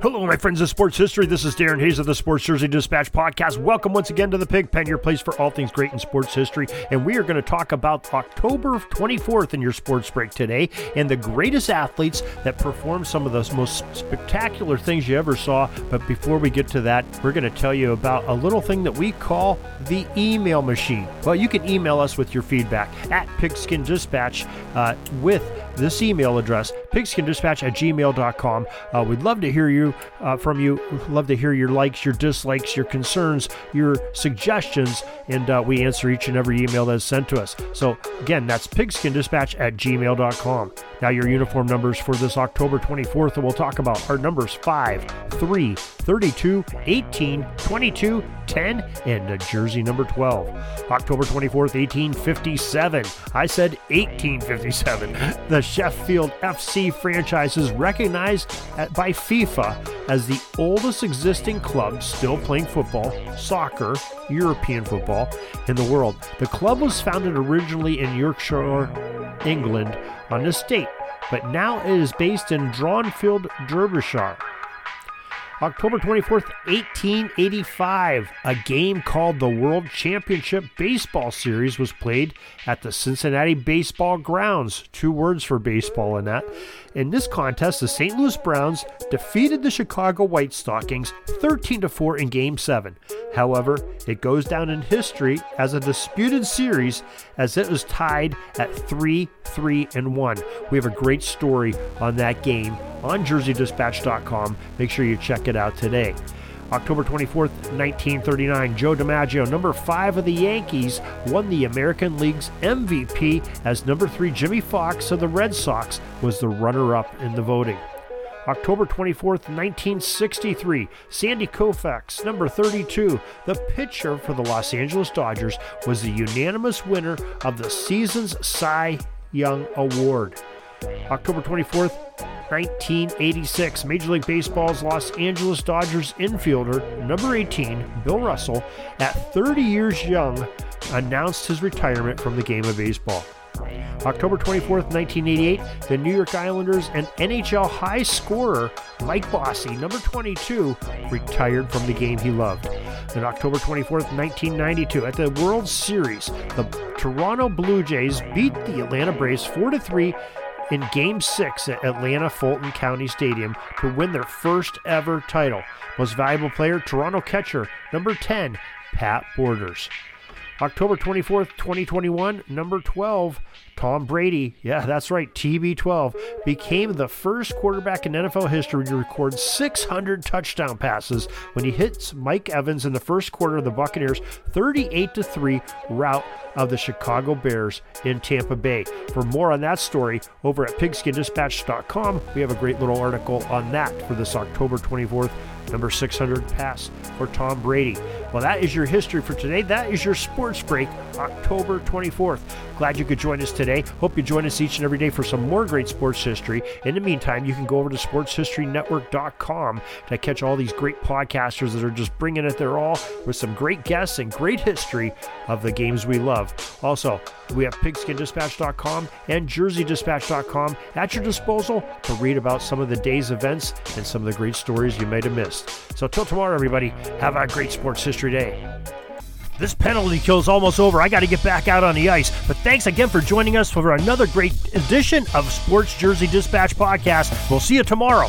Hello, my friends of sports history. This is Darren Hayes of the Sports Jersey Dispatch podcast. Welcome once again to the Pigpen, your place for all things great in sports history. And we are going to talk about October 24th in your sports break today and the greatest athletes that performed some of the most spectacular things you ever saw. But before we get to that, we're going to tell you about a little thing that we call the email machine. Well, you can email us with your feedback at Pigskin Dispatch with this email address, pigskindispatch@gmail.com. We'd love to hear you from you. We'd love to hear your likes, your dislikes, your concerns, your suggestions, and we answer each and every email that is sent to us. So again, that's pigskindispatch@gmail.com. Now your uniform numbers for this October 24th that we'll talk about are numbers 5, 3, 32, 18, 22, 10, and the jersey number 12. October 24th, 1857. I said 1857. The Sheffield FC franchise is recognized by FIFA as the oldest existing club still playing football, soccer, European football, in the world. The club was founded originally in Yorkshire, England, on this date, but now it is based in Dronfield, Derbyshire. October 24th, 1885, a game called the World Championship Baseball Series was played at the Cincinnati Baseball Grounds. Two words for baseball in that. In this contest, the St. Louis Browns defeated the Chicago White Stockings 13-4 in Game 7. However, it goes down in history as a disputed series as it was tied at 3-3-1. We have a great story on that game on JerseyDispatch.com. Make sure you check it out today. October 24th, 1939, Joe DiMaggio, number 5 of the Yankees, won the American League's MVP as number 3 Jimmie Foxx of the Red Sox was the runner-up in the voting. October 24th, 1963, Sandy Koufax, number 32, the pitcher for the Los Angeles Dodgers, was the unanimous winner of the season's Cy Young Award. October 24th, 1986, Major League Baseball's Los Angeles Dodgers infielder, number 18, Bill Russell, at 30 years young, announced his retirement from the game of baseball. October 24th, 1988, the New York Islanders and NHL high scorer Mike Bossy, number 22, retired from the game he loved. On October 24th, 1992, at the World Series, the Toronto Blue Jays beat the Atlanta Braves 4-3 in Game 6 at Atlanta Fulton County Stadium to win their first ever title. Most valuable player, Toronto catcher, number 10, Pat Borders. October 24th, 2021, number 12, Tom Brady, yeah, that's right, TB12, became the first quarterback in NFL history to record 600 touchdown passes when he hits Mike Evans in the first quarter of the Buccaneers' 38-3 rout of the Chicago Bears in Tampa Bay. For more on that story, over at pigskindispatch.com, we have a great little article on that for this October 24th, number 600 pass for Tom Brady. Well, that is your history for today. That is your sports break, October 24th. Glad you could join us today. Hope you join us each and every day for some more great sports history. In the meantime, you can go over to sportshistorynetwork.com to catch all these great podcasters that are just bringing it their all with some great guests and great history of the games we love. Also, we have pigskindispatch.com and jerseydispatch.com at your disposal to read about some of the day's events and some of the great stories you might have missed. So till tomorrow, everybody, have a great sports history day. This penalty kill's almost over. I got to get back out on the ice. But thanks again for joining us for another great edition of Sports Jersey Dispatch Podcast. We'll see you tomorrow.